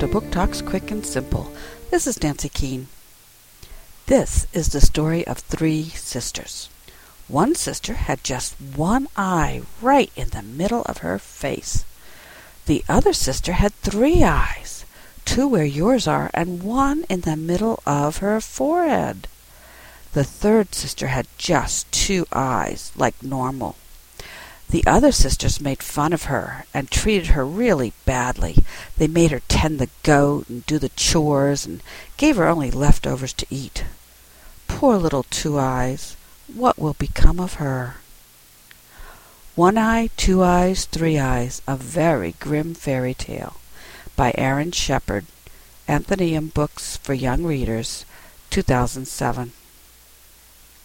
to Book Talks Quick and Simple. This is Nancy Keene. This is the story of three sisters. One sister had just one eye right in the middle of her face. The other sister had three eyes, two where yours are and one in the middle of her forehead. The third sister had just two eyes, like normal. The other sisters made fun of her and treated her really badly. They made her tend the goat and do the chores and gave her only leftovers to eat. Poor little Two Eyes, what will become of her? One Eye, Two Eyes, Three Eyes, A Very Grim Fairy Tale by Aaron Shepard, Atheneum Books for Young Readers, 2007.